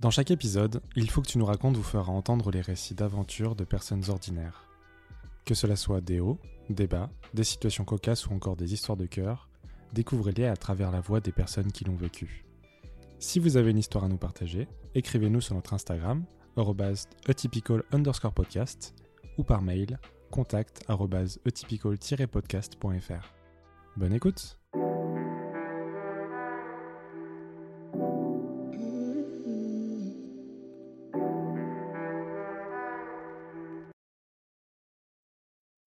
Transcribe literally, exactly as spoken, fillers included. Dans chaque épisode, Il faut que tu nous racontes vous fera entendre les récits d'aventures de personnes ordinaires. Que cela soit des hauts, des bas, des situations cocasses ou encore des histoires de cœur, découvrez-les à travers la voix des personnes qui l'ont vécu. Si vous avez une histoire à nous partager, écrivez-nous sur notre Instagram, arobase atypical underscore podcast, ou par mail, contact arobase atypical tiret podcast point f r. Bonne écoute!